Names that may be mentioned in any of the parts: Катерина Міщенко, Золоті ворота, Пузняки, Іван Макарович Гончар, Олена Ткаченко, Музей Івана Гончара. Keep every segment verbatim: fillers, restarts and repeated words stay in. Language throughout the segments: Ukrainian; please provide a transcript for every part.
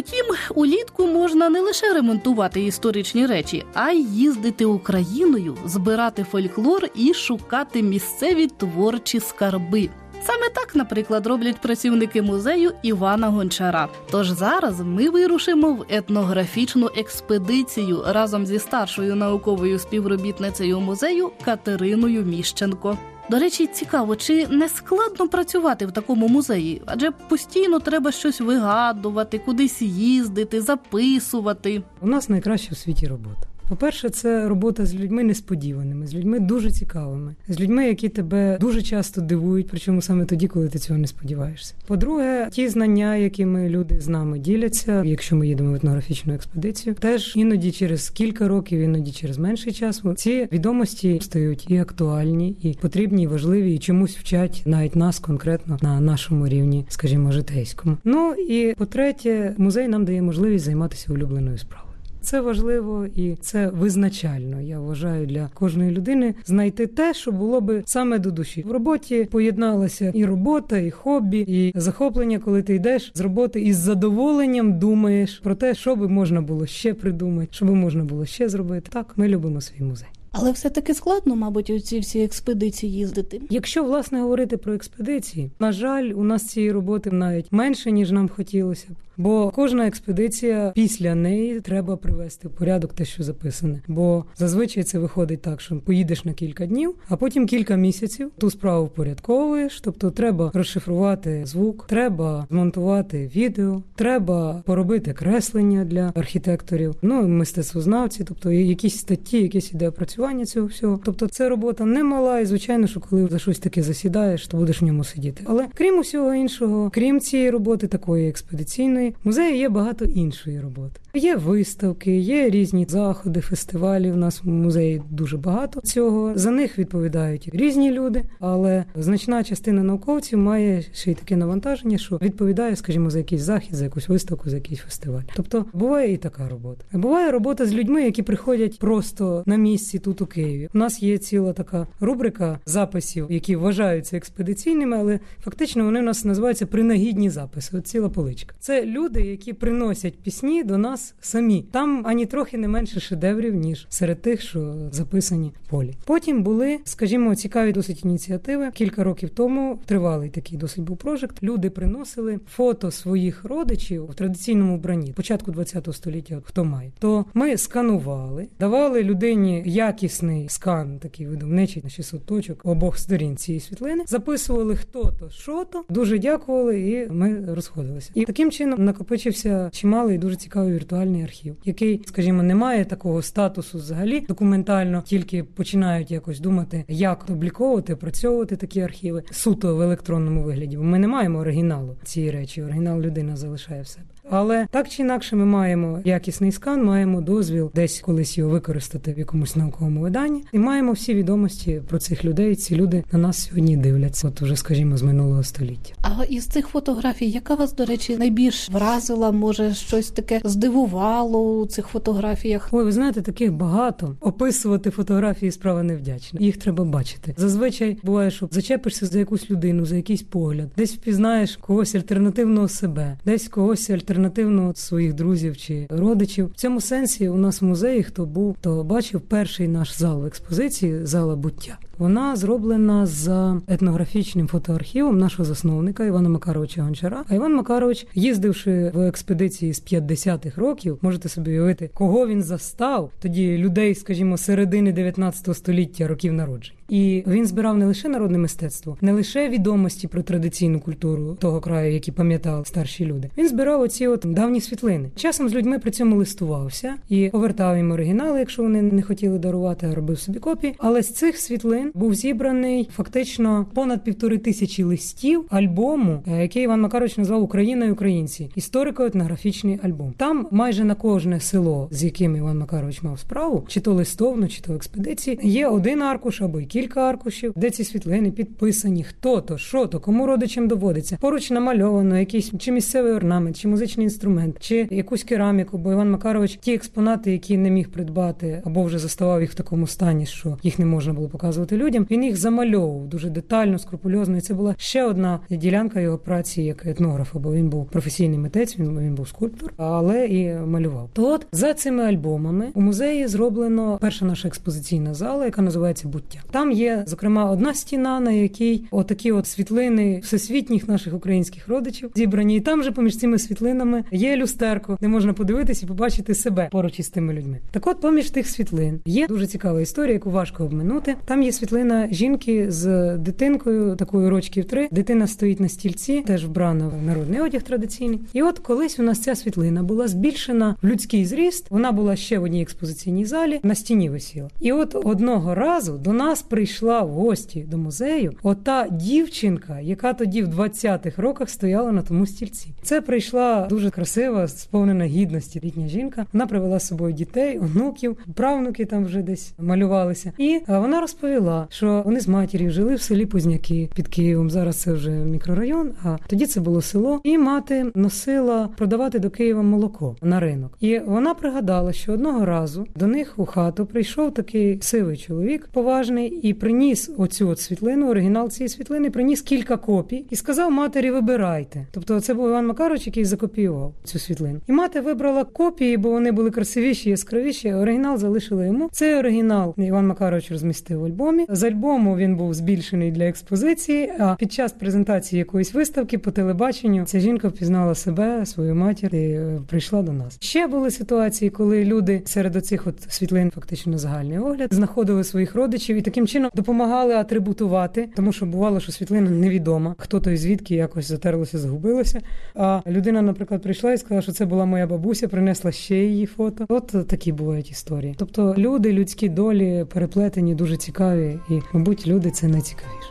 Утім, улітку можна не лише ремонтувати історичні речі, а й їздити Україною, збирати фольклор і шукати місцеві творчі скарби. Саме так, наприклад, роблять працівники музею Івана Гончара. Тож зараз ми вирушимо в етнографічну експедицію разом зі старшою науковою співробітницею музею Катериною Міщенко. До речі, цікаво, чи не складно працювати в такому музеї? Адже постійно треба щось вигадувати, кудись їздити, записувати. У нас найкраща в світі робота. По-перше, це робота з людьми несподіваними, з людьми дуже цікавими, з людьми, які тебе дуже часто дивують, причому саме тоді, коли ти цього не сподіваєшся. По-друге, ті знання, якими люди з нами діляться, якщо ми їдемо в етнографічну експедицію, теж іноді через кілька років, іноді через менший час, ці відомості стають і актуальні, і потрібні, і важливі, і чомусь вчать навіть нас конкретно на нашому рівні, скажімо, житейському. Ну і, по-третє, музей нам дає можливість займатися улюбленою справою. Це важливо і це визначально, я вважаю, для кожної людини знайти те, що було би саме до душі. В роботі поєдналася і робота, і хобі, і захоплення, коли ти йдеш з роботи і з задоволенням думаєш про те, що би можна було ще придумати, що би можна було ще зробити. Так, ми любимо свій музей. Але все-таки складно, мабуть, у ці всі експедиції їздити. Якщо, власне, говорити про експедиції, на жаль, у нас цієї роботи навіть менше, ніж нам хотілося б. Бо кожна експедиція, після неї треба привести в порядок те, що записане. Бо зазвичай це виходить так, що поїдеш на кілька днів, а потім кілька місяців ту справу впорядковуєш. Тобто треба розшифрувати звук, треба змонтувати відео, треба поробити креслення для архітекторів, ну, мистецтвознавці, тобто якісь статті, якісь ідеї працювання цього всього. Тобто це робота немала, і звичайно, що коли за щось таке засідаєш, то будеш в ньому сидіти. Але крім усього іншого, крім цієї роботи, такої експедиційної, в музеї є багато іншої роботи. Є виставки, є різні заходи, фестивалі. У нас в музеї дуже багато цього. За них відповідають різні люди, але значна частина науковців має ще й таке навантаження, що відповідає, скажімо, за якийсь захід, за якусь виставку, за якийсь фестиваль. Тобто буває і така робота. Буває робота з людьми, які приходять просто на місці тут у Києві. У нас є ціла така рубрика записів, які вважаються експедиційними, але фактично вони у нас називаються принагідні записи. От ціла поличка. Це люди, які приносять пісні до нас самі. Там ані трохи не менше шедеврів, ніж серед тих, що записані в полі. Потім були, скажімо, цікаві досить ініціативи. Кілька років тому тривалий такий досить був прожект. Люди приносили фото своїх родичів в традиційному вбранні. Початку ХХ століття, хто має. То ми сканували, давали людині якісний скан, такий видовничий, на шістсот точок, обох сторін цієї світлини. Записували хто-то, що-то. Дуже дякували і ми розходилися. І таким чином накопичився чималий, дуже цікавий віртуальний архів, який, скажімо, не має такого статусу взагалі документально, тільки починають якось думати, як обліковувати, працьовувати такі архіви суто в електронному вигляді. Ми не маємо оригіналу цієї речі, оригінал людина залишає в себе. Але так чи інакше ми маємо якісний скан, маємо дозвіл десь колись його використати в якомусь науковому виданні. І маємо всі відомості про цих людей, ці люди на нас сьогодні дивляться, от уже, скажімо, з минулого століття. А із цих фотографій, яка вас, до речі, найбільш вразила, може щось таке здивувало у цих фотографіях? Ой, ви знаєте, таких багато. Описувати фотографії справа невдячна. Їх треба бачити. Зазвичай буває, що зачепишся за якусь людину, за якийсь погляд, десь впізнаєш когось альтернативного себе, десь когось альтернативного альтернативно своїх друзів чи родичів. В цьому сенсі у нас в музеї, хто був, то бачив перший наш зал в експозиції, зала буття. Вона зроблена за етнографічним фотоархівом нашого засновника Івана Макаровича Гончара. А Іван Макарович, їздивши в експедиції з п'ятдесятих років, можете собі уявити, кого він застав, тоді людей, скажімо, середини дев'ятнадцятого століття, років народження. І він збирав не лише народне мистецтво, не лише відомості про традиційну культуру того краю, які пам'ятали старші люди. Він збирав оці от давні світлини. Часом з людьми при цьому листувався і повертав їм оригінали, якщо вони не хотіли дарувати, а робив собі копії. Але з цих світлин був зібраний фактично понад півтори тисячі листів альбому, який Іван Макарович назвав «Україна і українці» – історико-етнографічний альбом. Там майже на кожне село, з яким Іван Макарович мав справу, чи то листовно, чи то в експедиції, є один аркуш або кілька аркушів, де ці світлини підписані, хто-то, що-то, кому родичам доводиться. Поруч намальовано якийсь чи місцевий орнамент, чи музичний інструмент, чи якусь кераміку, бо Іван Макарович ті експонати, які не міг придбати, або вже заставав їх в такому стані, що їх не можна було показувати людям. Він їх замальовував дуже детально, скрупульозно. І це була ще одна ділянка його праці як етнографа, бо він був професійний митець, він, він був скульптор, але і малював. То от за цими альбомами у музеї зроблено перша наша експозиційна зала, яка називається «Буття». Там є, зокрема, одна стіна, на якій отакі от світлини всесвітніх наших українських родичів зібрані. І там же поміж цими світлинами є люстерко, де можна подивитись і побачити себе поруч із тими людьми. Так от, поміж тих світлин є дуже цікава історія, яку важко обминути. Там є світлина жінки з дитинкою, такою рочків три. Дитина стоїть на стільці, теж вбрана в народний одяг традиційний. І от колись у нас ця світлина була збільшена в людський зріст. Вона була ще в одній експозиційній залі, на стіні висіла. І от одного разу до нас прийшла в гості до музею ота дівчинка, яка тоді в двадцятих роках стояла на тому стільці. Це прийшла дуже красива, сповнена гідності літня жінка. Вона привела з собою дітей, онуків, правнуки там вже десь малювалися. І вона розповіла, що вони з матір'ю жили в селі Пузняки під Києвом. Зараз це вже мікрорайон, а тоді це було село. І мати носила продавати до Києва молоко на ринок. І вона пригадала, що одного разу до них у хату прийшов такий сивий чоловік, поважний, і приніс оцю от світлину, оригінал цієї світлини, приніс кілька копій і сказав матері: вибирайте. Тобто це був Іван Макарович, який закопіював цю світлину. І мати вибрала копії, бо вони були красивіші, яскравіші, оригінал залишили йому. Цей оригінал Іван Макарович розмістив в альбомі. З альбому він був збільшений для експозиції, а під час презентації якоїсь виставки по телебаченню ця жінка впізнала себе, свою матір і прийшла до нас. Ще були ситуації, коли люди серед оцих от світлин, фактично загальний огляд, знаходили своїх родичів і таким чином допомагали атрибутувати, тому що бувало, що світлина невідома, хто то і звідки якось затерлося, загубилося. А людина, наприклад, прийшла і сказала, що це була моя бабуся, принесла ще її фото. От такі бувають історії. Тобто люди, людські долі переплетені, дуже цікаві, і, мабуть, люди – це найцікавіше.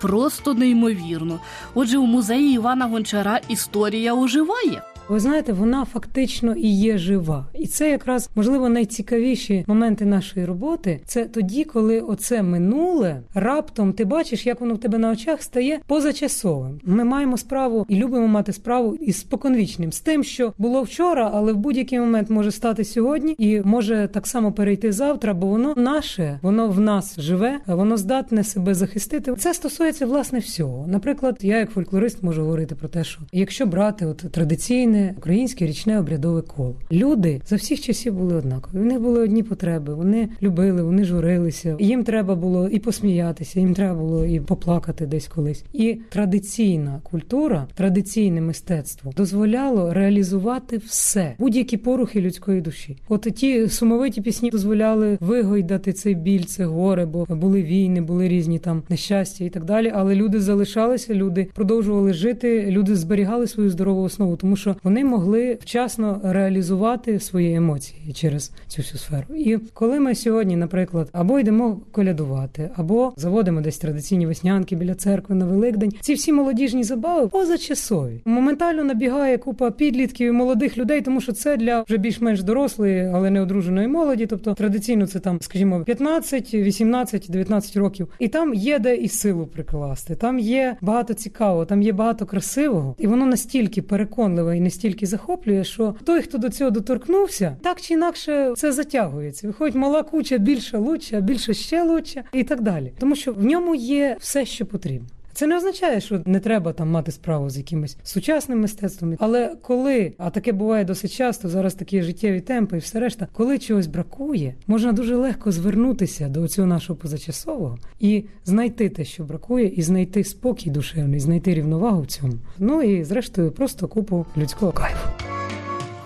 Просто неймовірно. Отже, у музеї Івана Гончара історія оживає. Ви знаєте, вона фактично і є жива. І це якраз, можливо, найцікавіші моменти нашої роботи. Це тоді, коли оце минуле, раптом ти бачиш, як воно в тебе на очах стає позачасовим. Ми маємо справу і любимо мати справу із споконвічним, з тим, що було вчора, але в будь-який момент може стати сьогодні і може так само перейти завтра, бо воно наше, воно в нас живе, воно здатне себе захистити. Це стосується, власне, всього. Наприклад, я як фольклорист можу говорити про те, що якщо брати от традиційне українське річне обрядове коло. Люди за всіх часів були однакові. У них були одні потреби, вони любили, вони журилися. Їм треба було і посміятися, їм треба було і поплакати десь колись. І традиційна культура, традиційне мистецтво дозволяло реалізувати все, будь-які порухи людської душі. От ті сумовиті пісні дозволяли вигойдати цей біль, це горе, бо були війни, були різні там нещастя і так далі, але люди залишалися, люди продовжували жити, люди зберігали свою здорову основу, тому що вони могли вчасно реалізувати свої емоції через цю всю сферу. І коли ми сьогодні, наприклад, або йдемо колядувати, або заводимо десь традиційні веснянки біля церкви на Великдень, ці всі молодіжні забави позачасові. Моментально набігає купа підлітків і молодих людей, тому що це для вже більш-менш дорослої, але не одруженої молоді, тобто традиційно це там, скажімо, п'ятнадцять, вісімнадцять, дев'ятнадцять років. І там є де і силу прикласти, там є багато цікавого, там є багато красивого, і воно настільки переконливе і настільки захоплює, що той, хто до цього доторкнувся, так чи інакше це затягується. Виходить мала куча, більша, лучша, більше ще лучша і так далі. Тому що в ньому є все, що потрібно. Це не означає, що не треба там мати справу з якимось сучасним мистецтвом. Але коли, а таке буває досить часто, зараз такі життєві темпи і все решта, коли чогось бракує, можна дуже легко звернутися до цього нашого позачасового і знайти те, що бракує, і знайти спокій душевний, знайти рівновагу в цьому. Ну і зрештою просто купу людського кайфу.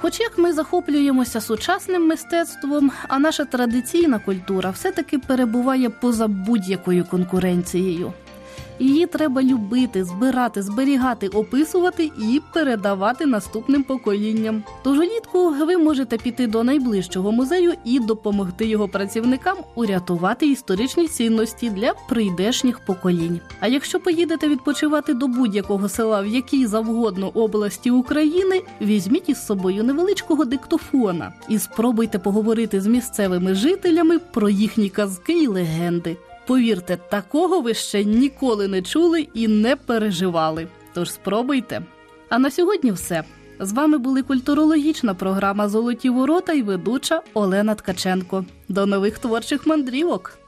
Хоч як ми захоплюємося сучасним мистецтвом, а наша традиційна культура все-таки перебуває поза будь-якою конкуренцією. Її треба любити, збирати, зберігати, описувати і передавати наступним поколінням. Тож улітку ви можете піти до найближчого музею і допомогти його працівникам урятувати історичні цінності для прийдешніх поколінь. А якщо поїдете відпочивати до будь-якого села в якій завгодно області України, візьміть із собою невеличкого диктофона і спробуйте поговорити з місцевими жителями про їхні казки і легенди. Повірте, такого ви ще ніколи не чули і не переживали. Тож спробуйте. А на сьогодні все. З вами була культурологічна програма «Золоті ворота» і ведуча Олена Ткаченко. До нових творчих мандрівок!